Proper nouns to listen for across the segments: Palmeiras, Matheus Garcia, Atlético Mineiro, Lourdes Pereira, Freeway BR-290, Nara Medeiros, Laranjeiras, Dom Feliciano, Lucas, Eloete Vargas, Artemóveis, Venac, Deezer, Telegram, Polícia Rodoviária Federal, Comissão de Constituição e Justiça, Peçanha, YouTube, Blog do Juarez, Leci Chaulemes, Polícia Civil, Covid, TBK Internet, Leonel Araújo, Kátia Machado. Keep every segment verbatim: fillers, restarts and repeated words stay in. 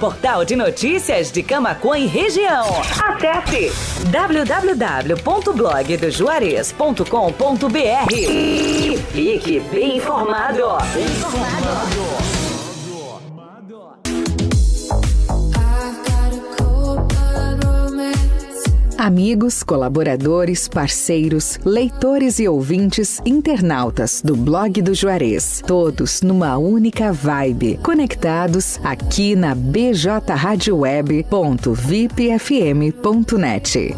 portal de notícias de Camaquã e região. Acesse w w w ponto blog do juarez ponto com ponto b r e fique bem informado. Bem informado. Amigos, colaboradores, parceiros, leitores e ouvintes, internautas do Blog do Juarez. Todos numa única vibe. Conectados aqui na b j rádio web ponto vip f m ponto net.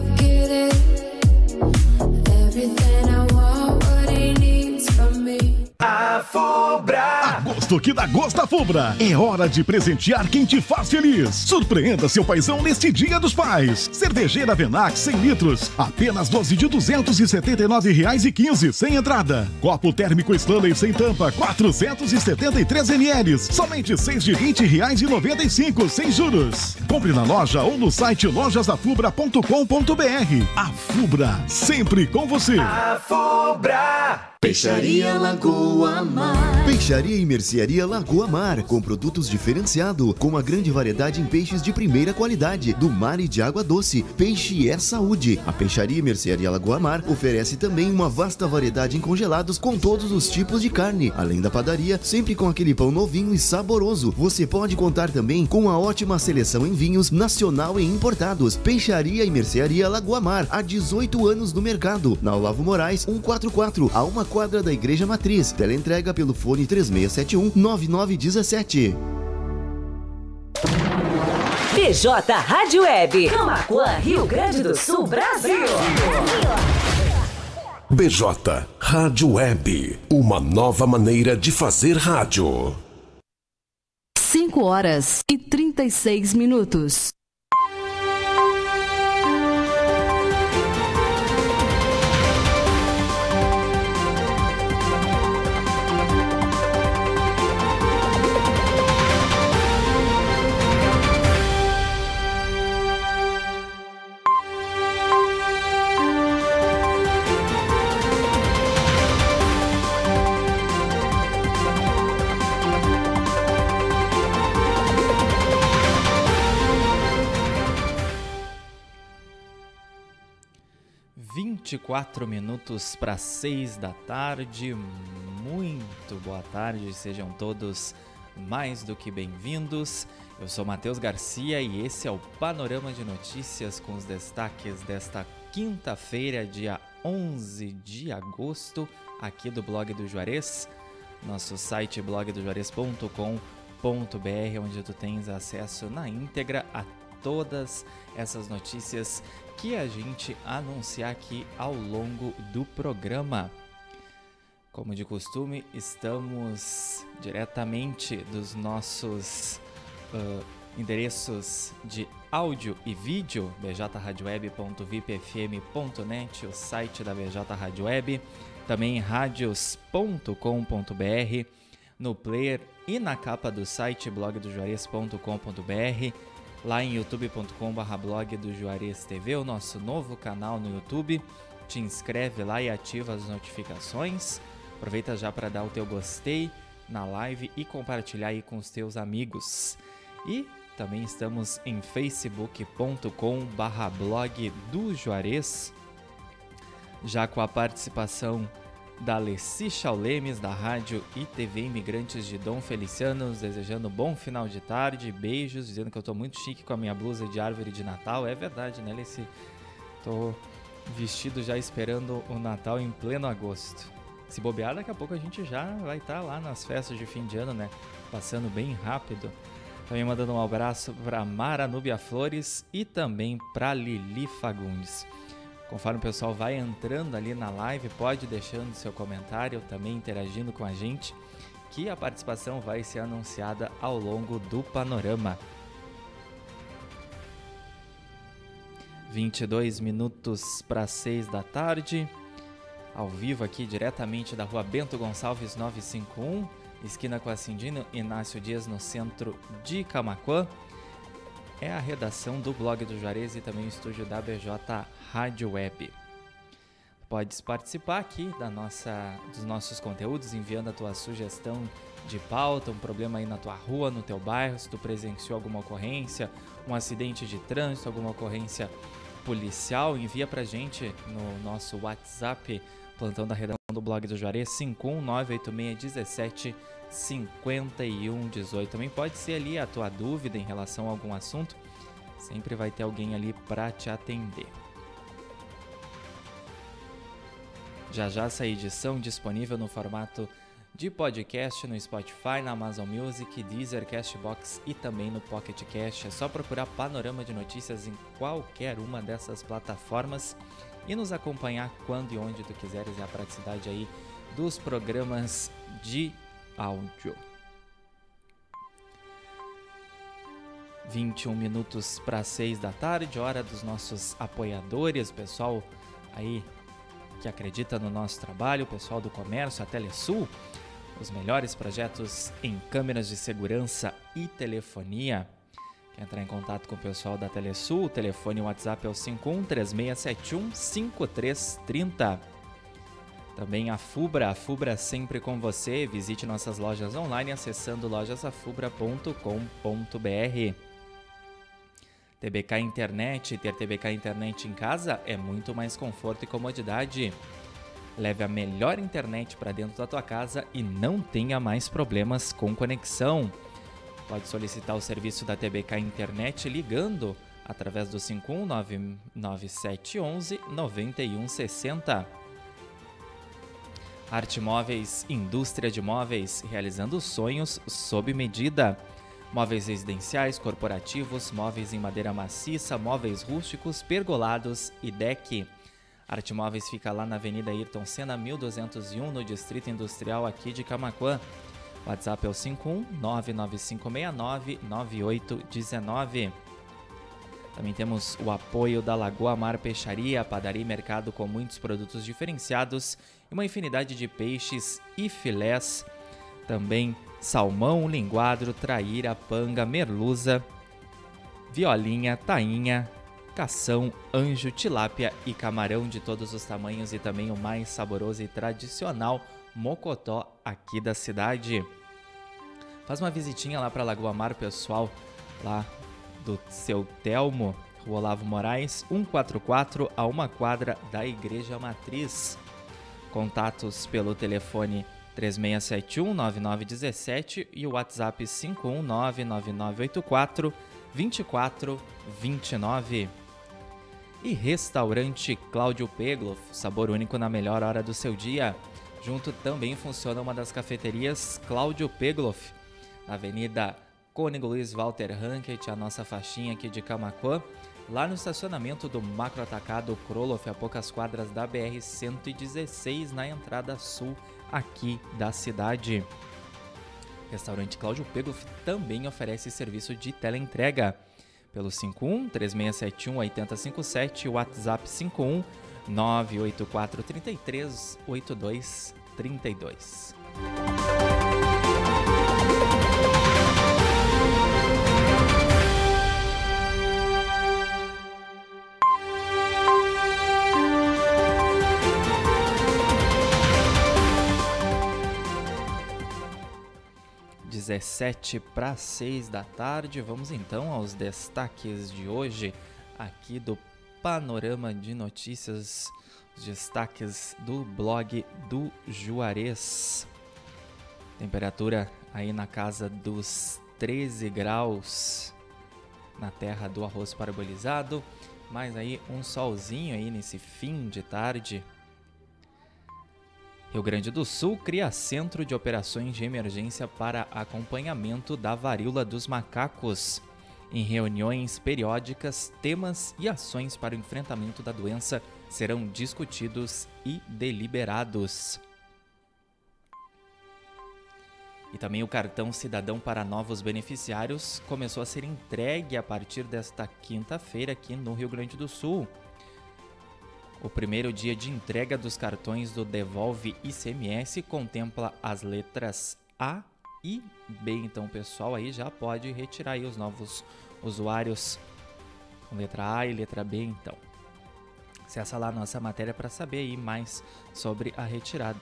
A Fubra. Agosto que dá gosto a Fubra. É hora de presentear quem te faz feliz. Surpreenda seu paizão neste Dia dos Pais. Cervejeira Venac cem litros, apenas doze de duzentos e setenta e nove reais e quinze sem entrada. Copo térmico Stanley sem tampa, quatrocentos e setenta e três mililitros, somente seis de vinte reais e noventa e cinco sem juros. Compre na loja ou no site lojas da fubra ponto com ponto b r. A Fubra, sempre com você. A Fubra. Peixaria Lagoa Mar. Peixaria e mercearia Lagoa Mar, com produtos diferenciados, com uma grande variedade em peixes de primeira qualidade, do mar e de água doce. Peixe é saúde. A Peixaria e mercearia Lagoa Mar oferece também uma vasta variedade em congelados com todos os tipos de carne. Além da padaria, sempre com aquele pão novinho e saboroso. Você pode contar também com a ótima seleção em vinhos nacional e importados. Peixaria e mercearia Lagoa Mar, há dezoito anos no mercado. Na Olavo Moraes, cento e quarenta e quatro, a uma quadra da Igreja Matriz. Teleentrega pelo fone três seis sete um, nove nove um sete. B J Rádio Web, Camaquã, Rio Grande do Sul, Brasil. B J Rádio Web, uma nova maneira de fazer rádio. cinco horas e trinta e seis minutos. vinte e quatro minutos para seis da tarde, muito boa tarde, sejam todos mais do que bem-vindos. Eu sou Matheus Garcia e esse é o Panorama de Notícias com os destaques desta quinta-feira, dia onze de agosto, aqui do Blog do Juarez, nosso site blog do juarez ponto com ponto b r, onde tu tens acesso na íntegra a todas essas notícias que a gente anunciar aqui ao longo do programa. Como de costume, estamos diretamente dos nossos uh, endereços de áudio e vídeo, b j rádio web ponto vip f m ponto net, o site da B J Rádio Web, também radios ponto com ponto b r, no player e na capa do site blog do juarez ponto com ponto b r, lá em youtube ponto com barra blog do Juarez T V, o nosso novo canal no YouTube. Te inscreve lá e ativa as notificações. Aproveita já para dar o teu gostei na live e compartilhar aí com os teus amigos. E também estamos em facebook ponto com barra blog do Juarez, já com a participação da Leci Chaulemes, da Rádio e T V Imigrantes de Dom Feliciano, nos desejando um bom final de tarde, beijos, dizendo que eu tô muito chique com a minha blusa de árvore de Natal. É verdade, né, Leci? Tô vestido já esperando o Natal em pleno agosto. Se bobear, daqui a pouco a gente já vai estar lá nas festas de fim de ano, né? Passando bem rápido. Também mandando um abraço para Mara Nubia Flores e também para Lili Fagundes. Conforme o pessoal vai entrando ali na live, pode deixando seu comentário, também interagindo com a gente, que a participação vai ser anunciada ao longo do panorama. vinte e dois minutos para seis da tarde, ao vivo aqui diretamente da rua Bento Gonçalves novecentos e cinquenta e um, esquina com a Cindino Inácio Dias, no centro de Camaquã. É a redação do Blog do Juarez e também o estúdio da B J Rádio Web. Podes participar aqui da nossa, dos nossos conteúdos, enviando a tua sugestão de pauta, um problema aí na tua rua, no teu bairro, se tu presenciou alguma ocorrência, um acidente de trânsito, alguma ocorrência policial, envia pra gente no nosso WhatsApp, plantão da redação do Blog do Juarez, cinco um nove oito seis um sete cinco um um oito. Também pode ser ali a tua dúvida em relação a algum assunto, sempre vai ter alguém ali pra te atender. Já já essa edição disponível no formato de podcast no Spotify, na Amazon Music, Deezer, Castbox e também no Pocket Cast. É só procurar Panorama de Notícias em qualquer uma dessas plataformas e nos acompanhar quando e onde tu quiseres. É a praticidade aí dos programas de áudio. vinte e um minutos para seis da tarde, hora dos nossos apoiadores, pessoal aí que acredita no nosso trabalho, o pessoal do comércio, a Telesul, os melhores projetos em câmeras de segurança e telefonia. Quer entrar em contato com o pessoal da Telesul? O telefone e o WhatsApp é o cinco um três seis sete um cinco três três zero. Também a Fubra, a Fubra sempre com você. Visite nossas lojas online acessando lojas da fubra ponto com ponto br. T B K Internet, ter T B K Internet em casa é muito mais conforto e comodidade. Leve a melhor internet para dentro da tua casa e não tenha mais problemas com conexão. Pode solicitar o serviço da T B K Internet ligando através do cinco um nove nove sete um um nove um seis zero. Artemóveis, indústria de móveis, realizando sonhos sob medida. Móveis residenciais, corporativos, móveis em madeira maciça, móveis rústicos, pergolados e deck. Artemóveis fica lá na Avenida Ayrton Senna, mil duzentos e um, no Distrito Industrial aqui de Camaquã. O WhatsApp é o cinco um nove nove cinco seis nove nove oito um nove. Também temos o apoio da Lagoa Mar Peixaria, padaria e mercado com muitos produtos diferenciados e uma infinidade de peixes e filés. Também salmão, linguadro, traíra, panga, merluza, violinha, tainha, cação, anjo, tilápia e camarão de todos os tamanhos e também o mais saboroso e tradicional mocotó aqui da cidade. Faz uma visitinha lá para Lagoa Mar, pessoal, lá do seu Telmo, Rua Olavo Moraes, cento e quarenta e quatro, a uma quadra da Igreja Matriz. Contatos pelo telefone três seis sete um nove nove um sete e o WhatsApp cinco um nove nove nove oito quatro dois quatro dois nove. E restaurante Cláudio Pegoff, sabor único na melhor hora do seu dia. Junto também funciona uma das cafeterias Cláudio Pegoff, na Avenida Cônego Luiz Walter Rankert, a nossa faixinha aqui de Camaquã, lá no estacionamento do Macro Atacado Kroloff, a poucas quadras da B R cento e dezesseis, na entrada sul aqui da cidade. Restaurante Cláudio Pegoff também oferece serviço de teleentrega pelo cinco um três seis sete um oito zero cinco sete e o WhatsApp cinco um nove oito quatro três três oito dois três dois. dezessete para seis da tarde, vamos então aos destaques de hoje aqui do Panorama de Notícias, os destaques do Blog do Juarez. Temperatura aí na casa dos treze graus na terra do arroz parabolizado, mas aí um solzinho aí nesse fim de tarde. Rio Grande do Sul cria centro de operações de emergência para acompanhamento da varíola dos macacos. Em reuniões periódicas, temas e ações para o enfrentamento da doença serão discutidos e deliberados. E também o cartão Cidadão para novos beneficiários começou a ser entregue a partir desta quinta-feira aqui no Rio Grande do Sul. O primeiro dia de entrega dos cartões do Devolve I C M S contempla as letras A e B. Então, o pessoal aí já pode retirar aí os novos usuários com letra A e letra B, então. Acessa lá a nossa matéria para saber aí mais sobre a retirada.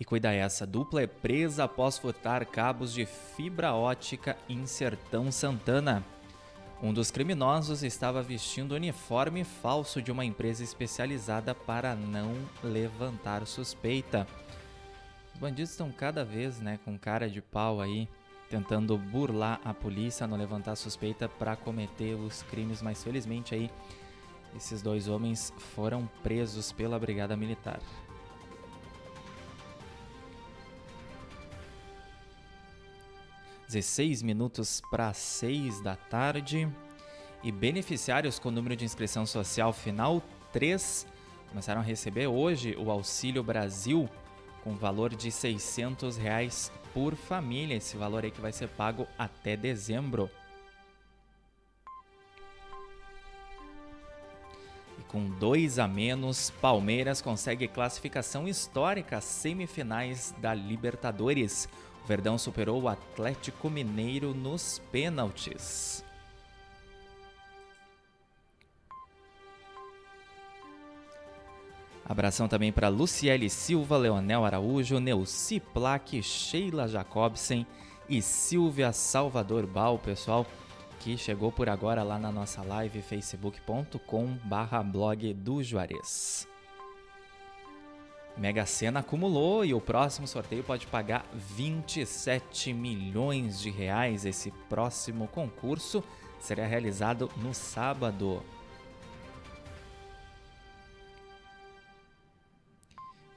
E cuida essa, dupla é presa após furtar cabos de fibra ótica em Sertão Santana. Um dos criminosos estava vestindo uniforme falso de uma empresa especializada para não levantar suspeita. Os bandidos estão cada vez, né, com cara de pau aí, tentando burlar a polícia, não levantar suspeita para cometer os crimes, mas felizmente aí esses dois homens foram presos pela Brigada Militar. dezesseis minutos para seis da tarde, e beneficiários com número de inscrição social final três começaram a receber hoje o Auxílio Brasil com valor de seiscentos reais por família, esse valor aí que vai ser pago até dezembro. E com dois a menos, Palmeiras consegue classificação histórica às semifinais da Libertadores. O Verdão superou o Atlético Mineiro nos pênaltis. Abração também para Luciele Silva, Leonel Araújo, Neuci Plac, Sheila Jacobsen e Silvia Salvador Bal, pessoal que chegou por agora lá na nossa live facebook ponto com barra blog do Juarez. Mega Sena acumulou e o próximo sorteio pode pagar vinte e sete milhões de reais. Esse próximo concurso será realizado no sábado.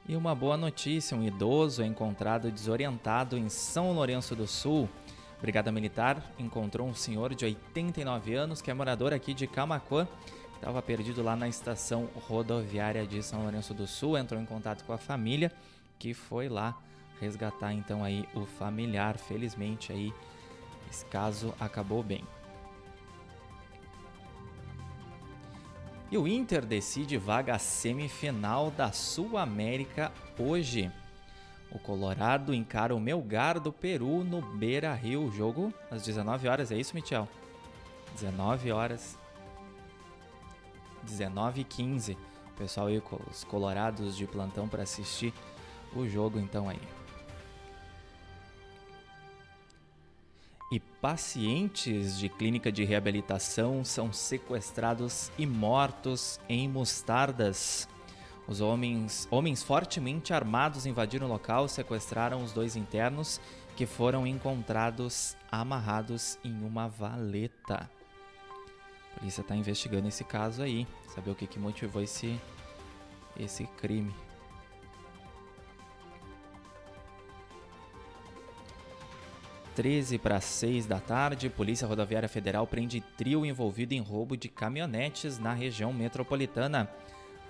E uma boa notícia, um idoso é encontrado desorientado em São Lourenço do Sul. A Brigada Militar encontrou um senhor de oitenta e nove anos que é morador aqui de Camaquã. Estava perdido lá na estação rodoviária de São Lourenço do Sul, entrou em contato com a família, que foi lá resgatar então aí o familiar. Felizmente aí esse caso acabou bem. E o Inter decide vaga semifinal da Sul América hoje. O Colorado encara o Melgar do Peru no Beira-Rio. Jogo às dezenove horas, é isso, Michel? dezenove horas. dezenove e quinze, pessoal aí com os colorados de plantão para assistir o jogo então aí. E pacientes de clínica de reabilitação são sequestrados e mortos em Mostardas. Os homens, homens fortemente armados invadiram o local, sequestraram os dois internos que foram encontrados amarrados em uma valeta. A polícia está investigando esse caso aí, saber o que, que motivou esse, esse crime. treze para seis da tarde, Polícia Rodoviária Federal prende trio envolvido em roubo de caminhonetes na região metropolitana.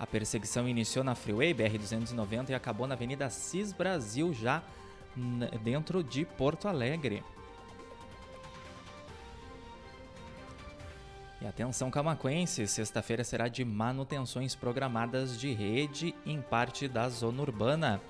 A perseguição iniciou na Freeway B R duzentos e noventa e acabou na Avenida Assis Brasil, já dentro de Porto Alegre. E atenção camaquense, sexta-feira será de manutenções programadas de rede em parte da zona urbana.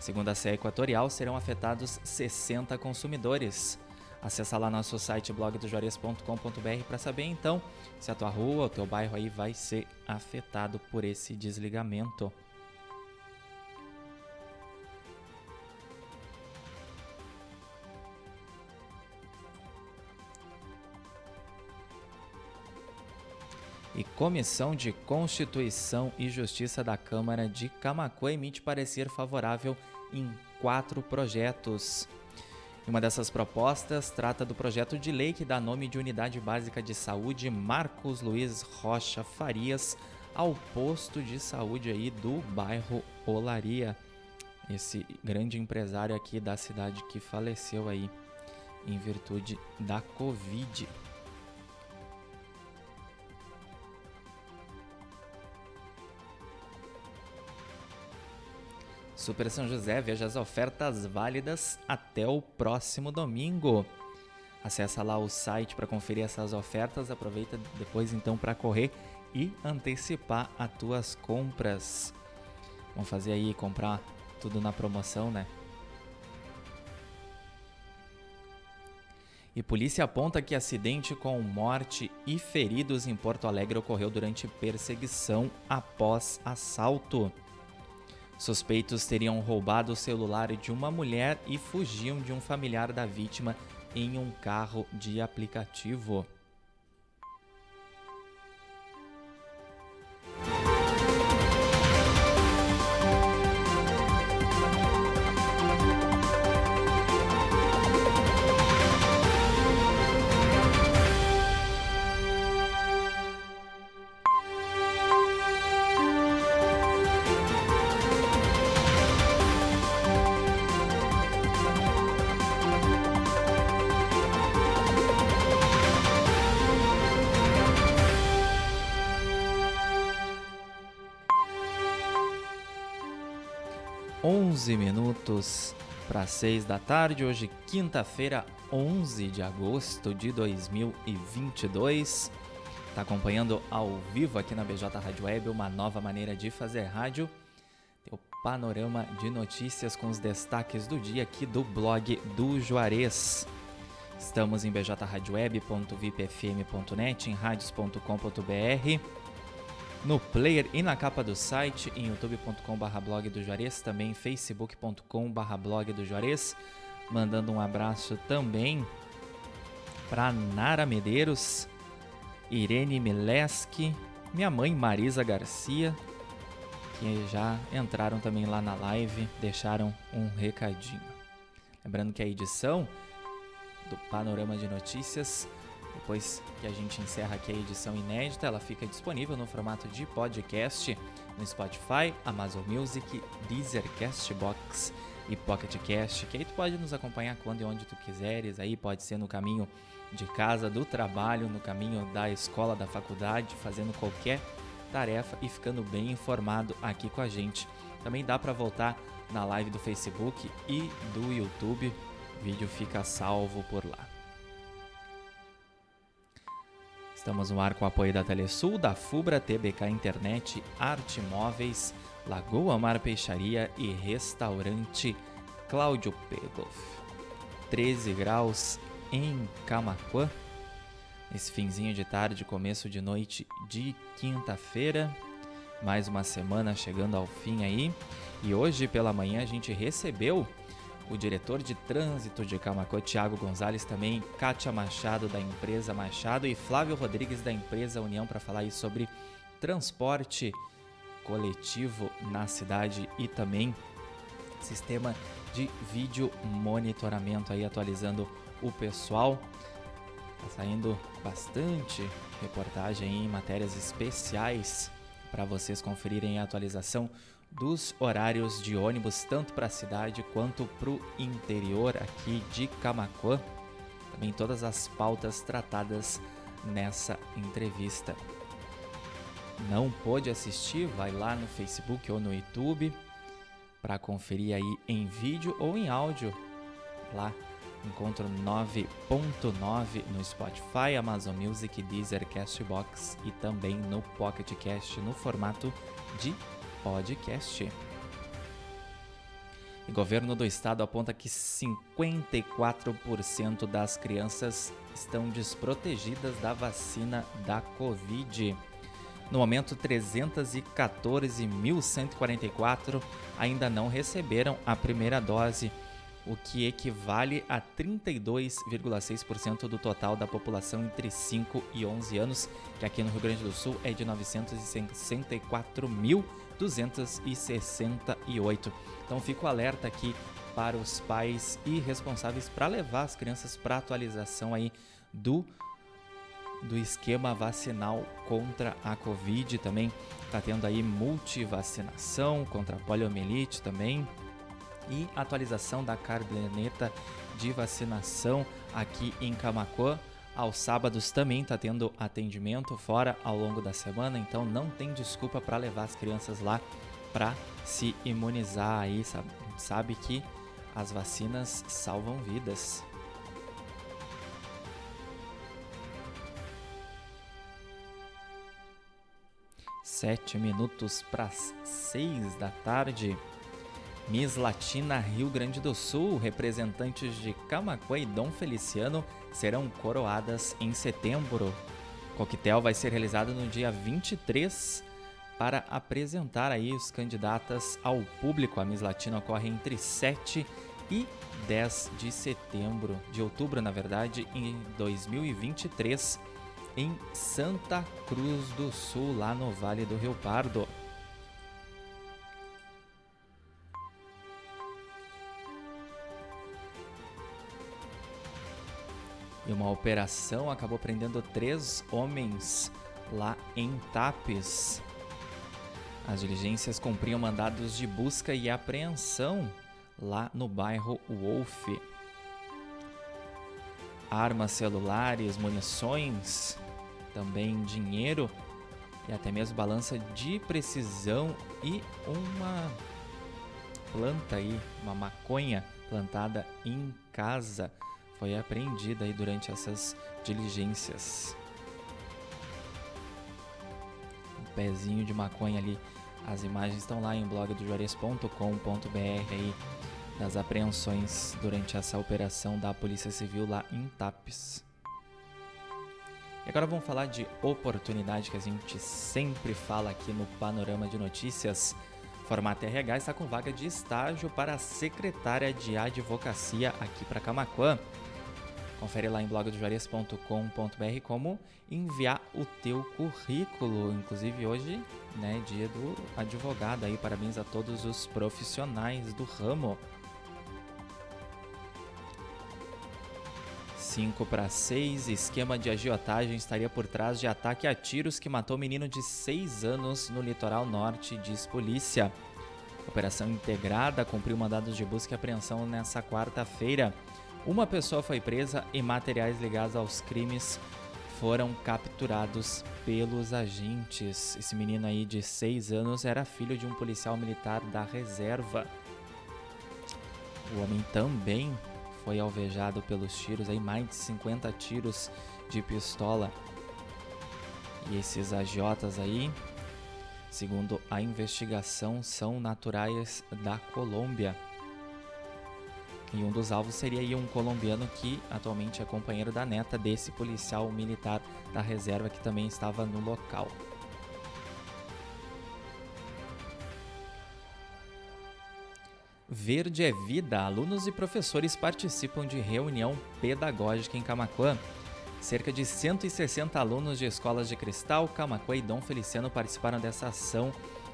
Segundo a C E Equatorial, serão afetados sessenta consumidores. Acesse lá nosso site blog do juarez ponto com ponto br para saber então se a tua rua, o teu bairro aí vai ser afetado por esse desligamento. E Comissão de Constituição e Justiça da Câmara de Camaquã emite parecer favorável em quatro projetos. Uma dessas propostas trata do projeto de lei que dá nome de Unidade Básica de Saúde Marcos Luiz Rocha Farias ao posto de saúde aí do bairro Olaria. Esse grande empresário aqui da cidade que faleceu aí em virtude da Covid. Super São José, veja as ofertas válidas até o próximo domingo. Acesse lá o site para conferir essas ofertas, aproveita depois então para correr e antecipar as tuas compras. Vamos fazer aí, comprar tudo na promoção, né? E polícia aponta que acidente com morte e feridos em Porto Alegre ocorreu durante perseguição após assalto. Suspeitos teriam roubado o celular de uma mulher e fugiam de um familiar da vítima em um carro de aplicativo. onze minutos para seis da tarde, hoje quinta-feira, onze de agosto de dois mil e vinte e dois. Está acompanhando ao vivo aqui na B J Rádio Web, uma nova maneira de fazer rádio. Teu panorama de notícias com os destaques do dia aqui do blog do Juarez. Estamos em b j rádio web ponto vip f m ponto net, em radios ponto com ponto b r. No player e na capa do site, em youtube ponto com barra blog do Juarez, também facebook ponto com barra blog do Juarez. Mandando um abraço também para Nara Medeiros, Irene Mileski, minha mãe Marisa Garcia, que já entraram também lá na live, deixaram um recadinho. Lembrando que a edição do Panorama de Notícias, depois que a gente encerra aqui a edição inédita, ela fica disponível no formato de podcast no Spotify, Amazon Music, Deezer, Castbox e Pocket Cast, que aí tu pode nos acompanhar quando e onde tu quiseres. Aí pode ser no caminho de casa, do trabalho, no caminho da escola, da faculdade, fazendo qualquer tarefa e ficando bem informado aqui com a gente. Também dá para voltar na live do Facebook e do YouTube, o vídeo fica salvo por lá. Estamos no ar com o apoio da Telesul, da Fubra, T B K Internet, Artemóveis, Lagoa Mar Peixaria e Restaurante Cláudio Pegoff. treze graus em Camaquã, esse finzinho de tarde, começo de noite de quinta-feira. Mais uma semana chegando ao fim aí. E hoje pela manhã a gente recebeu o diretor de trânsito de Camaquã, Thiago Gonzalez, também Kátia Machado, da empresa Machado, e Flávio Rodrigues, da empresa União, para falar aí sobre transporte coletivo na cidade e também sistema de vídeo monitoramento, aí atualizando o pessoal. Está saindo bastante reportagem aí, em matérias especiais para vocês conferirem a atualização dos horários de ônibus, tanto para a cidade quanto para o interior aqui de Camaquã. Também todas as pautas tratadas nessa entrevista. Não pôde assistir? Vai lá no Facebook ou no YouTube para conferir aí em vídeo ou em áudio. Lá, encontro nove ponto nove no Spotify, Amazon Music, Deezer, Castbox e também no Pocket Cast no formato de podcast. O governo do estado aponta que cinquenta e quatro por cento das crianças estão desprotegidas da vacina da Covid. No momento, trezentos e quatorze mil cento e quarenta e quatro ainda não receberam a primeira dose, o que equivale a trinta e dois vírgula seis por cento do total da população entre cinco e onze anos, que aqui no Rio Grande do Sul é de novecentos e sessenta e quatro mil duzentos e sessenta e oito. Então fica o alerta aqui para os pais e responsáveis para levar as crianças para atualização aí do, do esquema vacinal contra a Covid. Também está tendo aí multivacinação contra a poliomielite também, e atualização da caderneta de vacinação aqui em Camaquã. Aos sábados também está tendo atendimento fora ao longo da semana, então não tem desculpa para levar as crianças lá para se imunizar aí, sabe, sabe que as vacinas salvam vidas. Sete minutos para as seis da tarde. Miss Latina Rio Grande do Sul, representantes de Camaquã e Dom Feliciano serão coroadas em setembro. O coquetel vai ser realizado no dia vinte e três para apresentar aí os candidatas ao público. A Miss Latina ocorre entre sete e dez de setembro, de outubro, na verdade, em dois mil e vinte e três, em Santa Cruz do Sul, lá no Vale do Rio Pardo. E uma operação acabou prendendo três homens lá em Tapes. As diligências cumpriam mandados de busca e apreensão lá no bairro Wolf. Armas, celulares, munições, também dinheiro e até mesmo balança de precisão e uma planta aí, uma maconha plantada em casa. Foi apreendida aí durante essas diligências. Um pezinho de maconha ali. As imagens estão lá em blog do juarez ponto com ponto br aí, das apreensões durante essa operação da Polícia Civil lá em Tapes. E agora vamos falar de oportunidade, que a gente sempre fala aqui no Panorama de Notícias. Formata R H está com vaga de estágio para a secretária de advocacia aqui para Camaquã. Confere lá em blog do juarez ponto com ponto br como enviar o teu currículo. Inclusive hoje, né, dia do advogado aí. Parabéns a todos os profissionais do ramo. cinco para seis, esquema de agiotagem estaria por trás de ataque a tiros que matou menino de seis anos no litoral norte, diz polícia. Operação integrada cumpriu mandados de busca e apreensão nessa quarta-feira. Uma pessoa foi presa e materiais ligados aos crimes foram capturados pelos agentes. Esse menino aí de seis anos era filho de um policial militar da reserva. O homem também foi alvejado pelos tiros, aí mais de cinquenta tiros de pistola. E esses agiotas aí, segundo a investigação, são naturais da Colômbia. E um dos alvos seria aí um colombiano que atualmente é companheiro da neta desse policial militar da reserva que também estava no local. Verde é Vida. Alunos e professores participam de reunião pedagógica em Camaquã. Cerca de cento e sessenta alunos de escolas de Cristal, Camaquã e Dom Feliciano participaram dessa ação,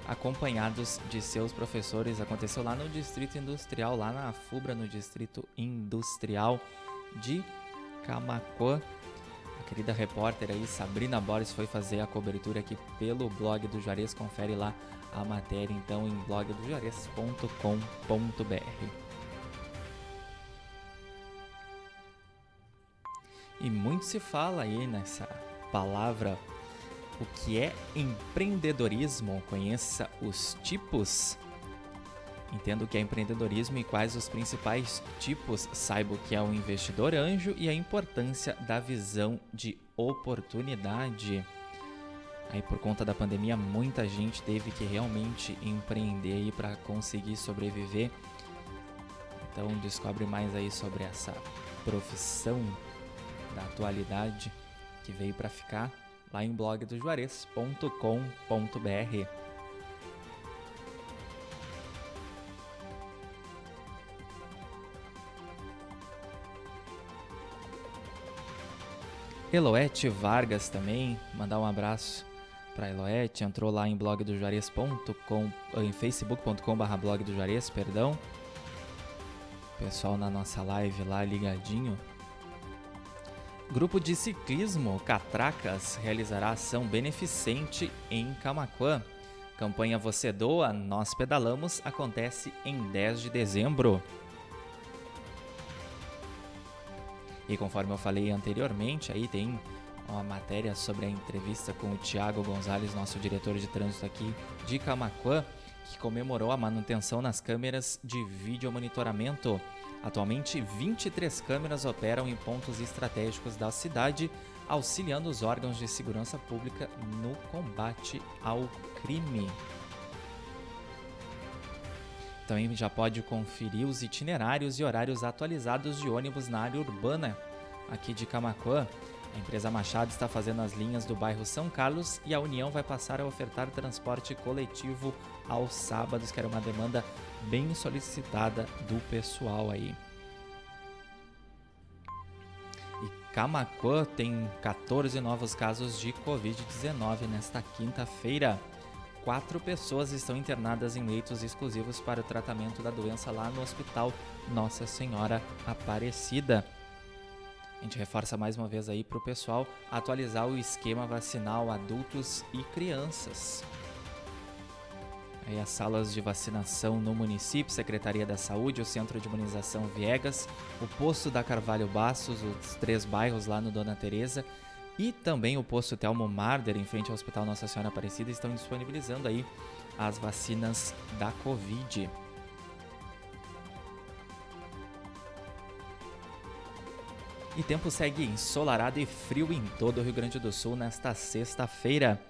acompanhados de seus professores. Aconteceu lá no Distrito Industrial, lá na Fubra, no Distrito Industrial de Camaquã. A querida repórter aí, Sabrina Borges, foi fazer a cobertura aqui pelo Blog do Juarez. Confere lá a matéria, então, em blog do juarez ponto com ponto br. E muito se fala aí nessa palavra. O que é empreendedorismo? Conheça os tipos. Entenda o que é empreendedorismo e quais os principais tipos. Saiba o que é um investidor anjo e a importância da visão de oportunidade. Aí, por conta da pandemia, muita gente teve que realmente empreender aí para conseguir sobreviver. Então, descobre mais aí sobre essa profissão da atualidade que veio para ficar, lá em blog do juarez ponto com ponto br. Eloete Vargas também, mandar um abraço para Eloete, entrou lá em blog do juarez ponto com, em facebook ponto com barra blog do juarez, perdão. Pessoal na nossa live lá ligadinho. Grupo de ciclismo Catracas realizará ação beneficente em Camaquã. Campanha Você Doa, Nós Pedalamos acontece em dez de dezembro. E conforme eu falei anteriormente, aí tem uma matéria sobre a entrevista com o Thiago Gonzalez, nosso diretor de trânsito aqui de Camaquã, que comemorou a manutenção nas câmeras de vídeo monitoramento. Atualmente, vinte e três câmeras operam em pontos estratégicos da cidade, auxiliando os órgãos de segurança pública no combate ao crime. Também já pode conferir os itinerários e horários atualizados de ônibus na área urbana aqui de Camaquã. A empresa Machado está fazendo as linhas do bairro São Carlos e a União vai passar a ofertar transporte coletivo aos sábados, que era uma demanda bem solicitada do pessoal aí. E Camaquã tem quatorze novos casos de covid dezenove nesta quinta-feira. Quatro pessoas estão internadas em leitos exclusivos para o tratamento da doença lá no Hospital Nossa Senhora Aparecida. A gente reforça mais uma vez aí para o pessoal atualizar o esquema vacinal adultos e crianças. Aí as salas de vacinação no município, Secretaria da Saúde, o Centro de Imunização Viegas, o Posto da Carvalho Bastos, os três bairros lá no Dona Teresa e também o Posto Telmo Marder, em frente ao Hospital Nossa Senhora Aparecida, estão disponibilizando aí as vacinas da Covid. E tempo segue ensolarado e frio em todo o Rio Grande do Sul nesta sexta-feira.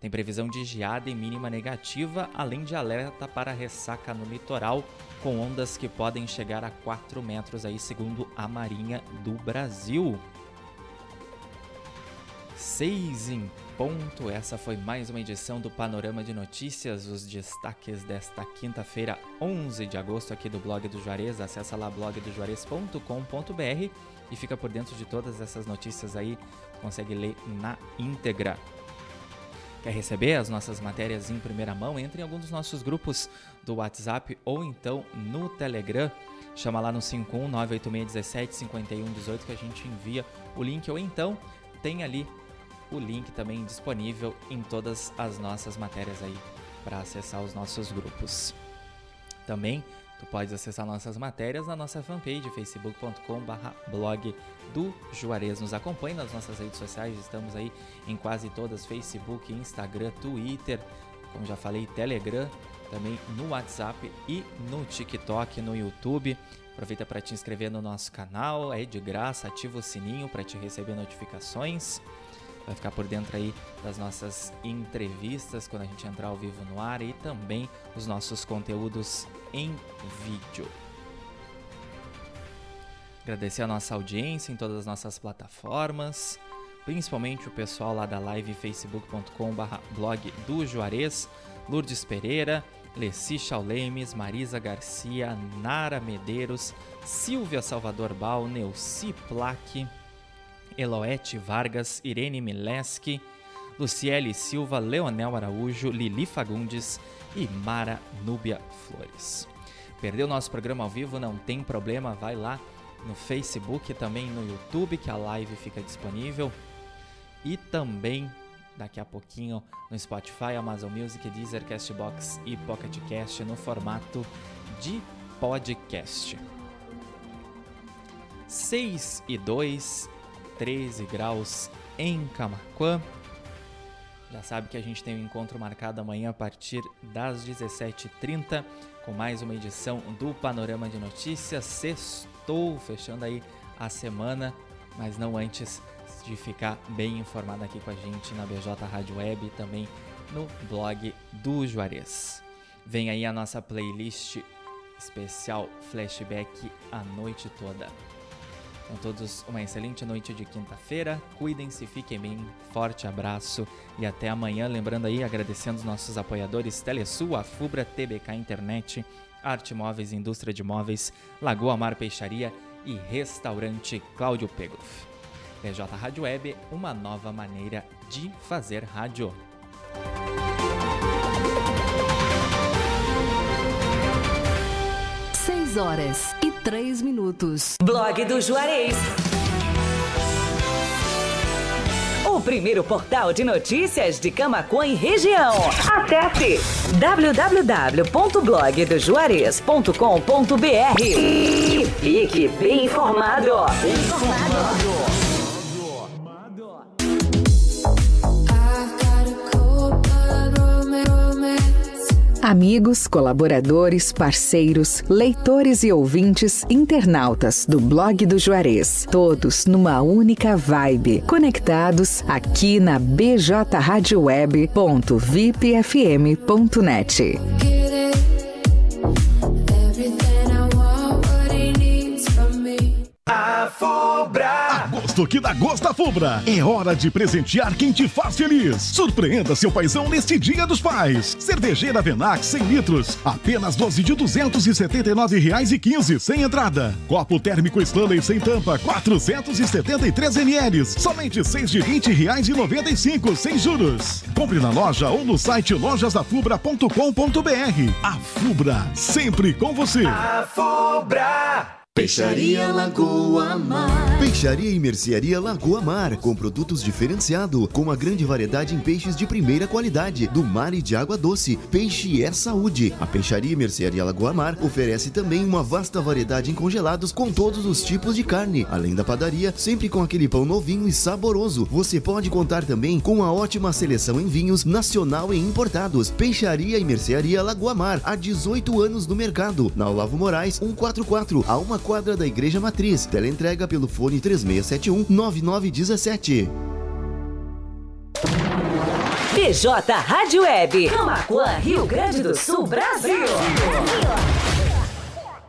Tem previsão de geada e mínima negativa, além de alerta para ressaca no litoral, com ondas que podem chegar a quatro metros, aí, segundo a Marinha do Brasil. Seis em ponto, essa foi mais uma edição do Panorama de Notícias, os destaques desta quinta-feira, onze de agosto, aqui do Blog do Juarez. Acessa lá blog do juarez ponto com ponto br e fica por dentro de todas essas notícias aí, consegue ler na íntegra. Quer receber as nossas matérias em primeira mão? Entre em algum dos nossos grupos do WhatsApp ou então no Telegram. Chama lá no cinco um nove oito seis um sete cinco um um oito que a gente envia o link, ou então tem ali o link também disponível em todas as nossas matérias aí para acessar os nossos grupos. Também tu pode acessar nossas matérias na nossa fanpage, facebook ponto com barra blog do Juarez. Nos acompanhe nas nossas redes sociais, estamos aí em quase todas: Facebook, Instagram, Twitter, como já falei, Telegram, também no WhatsApp e no TikTok, no YouTube. Aproveita para te inscrever no nosso canal, é de graça, ativa o sininho para te receber notificações. Vai ficar por dentro aí das nossas entrevistas quando a gente entrar ao vivo no ar e também os nossos conteúdos em vídeo. Agradecer a nossa audiência em todas as nossas plataformas, principalmente o pessoal lá da live facebook ponto com barra blog do Juarez, Lourdes Pereira, Leci Chaulemes, Marisa Garcia, Nara Medeiros, Silvia Salvador Bal, Neuci Plac, Eloete Vargas, Irene Mileski, Luciele Silva, Leonel Araújo, Lili Fagundes e Mara Nubia Flores. Perdeu nosso programa ao vivo? Não tem problema, vai lá no Facebook e também no YouTube, que a live fica disponível. E também, daqui a pouquinho, no Spotify, Amazon Music, Deezer, Castbox e Pocket Cast no formato de podcast. seis e dois... treze graus em Camaquã. Já sabe que a gente tem um encontro marcado amanhã a partir das dezessete e trinta com mais uma edição do Panorama de Notícias. Sextou, fechando aí a semana, mas não antes de ficar bem informado aqui com a gente na B J Rádio Web e também no Blog do Juarez. Vem aí a nossa playlist especial Flashback a noite toda. Com todos uma excelente noite de quinta-feira, cuidem-se, fiquem bem, forte abraço e até amanhã. Lembrando aí, agradecendo os nossos apoiadores: Telesul, a Fubra, T B K Internet, Artemóveis, Indústria de Móveis, Lagoa Mar Peixaria e Restaurante Cláudio Pegoff. B J Rádio Web, uma nova maneira de fazer rádio. seis horas e três minutos. Blog do Juarez. O primeiro portal de notícias de Camaquã e região. Acesse w w w ponto blog do juarez ponto com ponto br e fique bem informado. Bem informado. Amigos, colaboradores, parceiros, leitores e ouvintes, internautas do Blog do Juarez, todos numa única vibe, conectados aqui na b j rádio web ponto vip f m ponto net. Fubra. Agosto que dá gosto da Fubra. É hora de presentear quem te faz feliz. Surpreenda seu paizão neste Dia dos Pais. Cervejeira Venac cem litros, apenas doze de duzentos e setenta e nove reais e quinze sem entrada. Copo térmico Stanley sem tampa, quatrocentos e setenta e três mililitros, somente seis de vinte reais e noventa e cinco sem juros. Compre na loja ou no site lojas da fubra ponto com ponto br. A Fubra, sempre com você. A Fubra. Peixaria Lagoa Mar. Peixaria e mercearia Lagoa Mar, com produtos diferenciados, com uma grande variedade em peixes de primeira qualidade, do mar e de água doce. Peixe é saúde. A Peixaria e mercearia Lagoa Mar oferece também uma vasta variedade em congelados com todos os tipos de carne. Além da padaria, sempre com aquele pão novinho e saboroso. Você pode contar também com uma ótima seleção em vinhos nacional e importados. Peixaria e mercearia Lagoa Mar, há dezoito anos no mercado. Na Olavo Moraes, cento e quarenta e quatro, a uma quadra da Igreja Matriz. Teleentrega pelo fone três seis sete um, nove nove um sete. B J Rádio Web, Camaquã, Rio Grande do Sul, Brasil.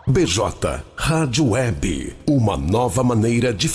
B J Rádio Web, uma nova maneira de